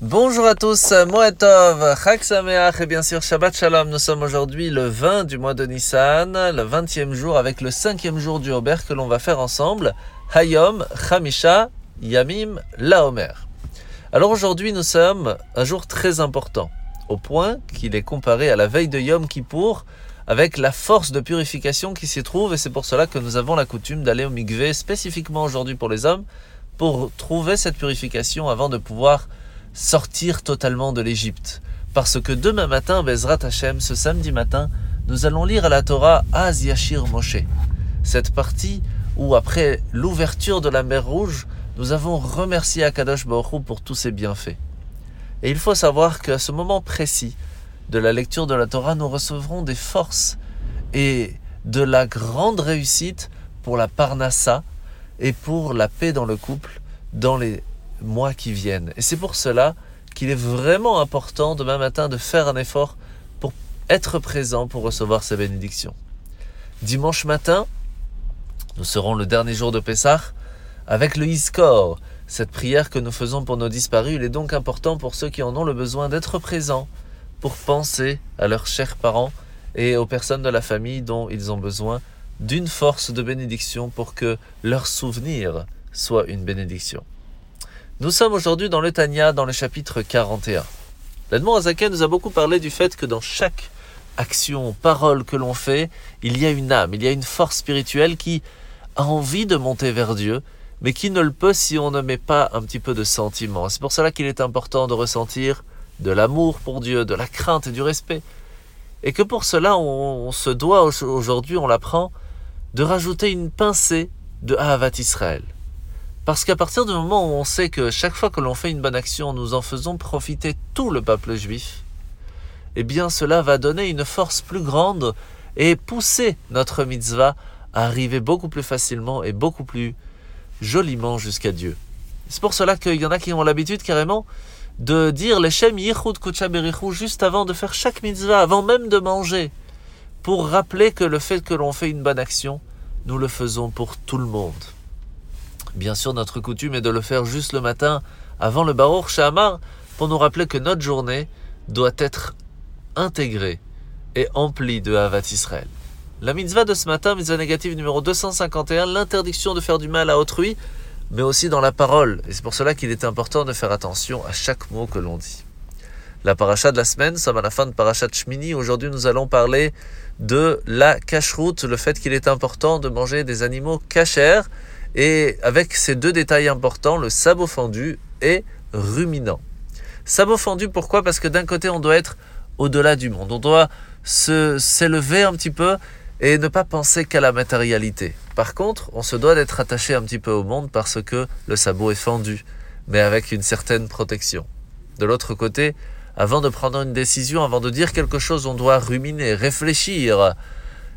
Bonjour à tous, Mo'etov, Chag Sameach et bien sûr Shabbat Shalom. Nous sommes aujourd'hui le 20 du mois de Nissan, le 20e jour avec le 5e jour du Omer que l'on va faire ensemble, Hayom Chamisha Yamim Laomer. Alors aujourd'hui nous sommes un jour très important, au point qu'il est comparé à la veille de Yom Kippour avec la force de purification qui s'y trouve, et c'est pour cela que nous avons la coutume d'aller au Mikveh spécifiquement aujourd'hui pour les hommes, pour trouver cette purification avant de pouvoir sortir totalement de l'Égypte. Parce que demain matin, b'ezrat Hashem, ce samedi matin, nous allons lire à la Torah Az Yachir Moshe. Cette partie où, après l'ouverture de la mer Rouge, nous avons remercié Akadosh Baruch Hu pour tous ses bienfaits. Et il faut savoir qu'à ce moment précis de la lecture de la Torah, nous recevrons des forces et de la grande réussite pour la Parnassa et pour la paix dans le couple, dans les mois qui viennent. Et c'est pour cela qu'il est vraiment important demain matin de faire un effort pour être présent pour recevoir ces bénédictions. Dimanche matin, nous serons le dernier jour de Pessah avec le Iskor, cette prière que nous faisons pour nos disparus. Il est donc important pour ceux qui en ont le besoin d'être présents pour penser à leurs chers parents et aux personnes de la famille dont ils ont besoin d'une force de bénédiction pour que leur souvenir soit une bénédiction. Nous sommes aujourd'hui dans le Tanya, dans le chapitre 41. L'Admor Hazaken nous a beaucoup parlé du fait que dans chaque action, parole que l'on fait, il y a une âme, il y a une force spirituelle qui a envie de monter vers Dieu, mais qui ne le peut si on ne met pas un petit peu de sentiment. C'est pour cela qu'il est important de ressentir de l'amour pour Dieu, de la crainte et du respect. Et que pour cela, on se doit aujourd'hui, on l'apprend, de rajouter une pincée de Ahavat Israël. Parce qu'à partir du moment où on sait que chaque fois que l'on fait une bonne action, nous en faisons profiter tout le peuple juif, eh bien cela va donner une force plus grande et pousser notre mitzvah à arriver beaucoup plus facilement et beaucoup plus joliment jusqu'à Dieu. C'est pour cela qu'il y en a qui ont l'habitude carrément de dire les Shem Yichoud Kucha Berachou juste avant de faire chaque mitzvah, avant même de manger, pour rappeler que le fait que l'on fait une bonne action, nous le faisons pour tout le monde. Bien sûr, notre coutume est de le faire juste le matin, avant le Baruch Shamar, pour nous rappeler que notre journée doit être intégrée et emplie de Ahavat Israël. La mitzvah de ce matin, mitzvah négative numéro 251, l'interdiction de faire du mal à autrui, mais aussi dans la parole. Et c'est pour cela qu'il est important de faire attention à chaque mot que l'on dit. La parasha de la semaine, nous sommes à la fin de parasha de Shmini. Aujourd'hui, nous allons parler de la kashrut, le fait qu'il est important de manger des animaux cachers, et avec ces deux détails importants, le sabot fendu et ruminant. Sabot fendu, pourquoi ? Parce que d'un côté, on doit être au-delà du monde. On doit s'élever un petit peu et ne pas penser qu'à la matérialité. Par contre, on se doit d'être attaché un petit peu au monde parce que le sabot est fendu, mais avec une certaine protection. De l'autre côté, avant de prendre une décision, avant de dire quelque chose, on doit ruminer, réfléchir.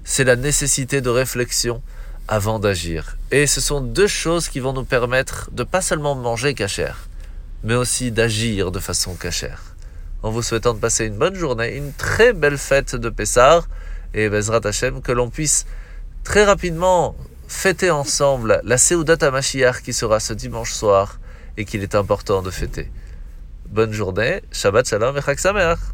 C'est la nécessité de réflexion avant d'agir. Et ce sont deux choses qui vont nous permettre de pas seulement manger cachère, mais aussi d'agir de façon cachère. En vous souhaitant de passer une bonne journée, une très belle fête de Pessah, et b'ezrat Hashem, que l'on puisse très rapidement fêter ensemble la Seoudat HaMashiach qui sera ce dimanche soir et qu'il est important de fêter. Bonne journée, Shabbat Shalom et Chag Sameach.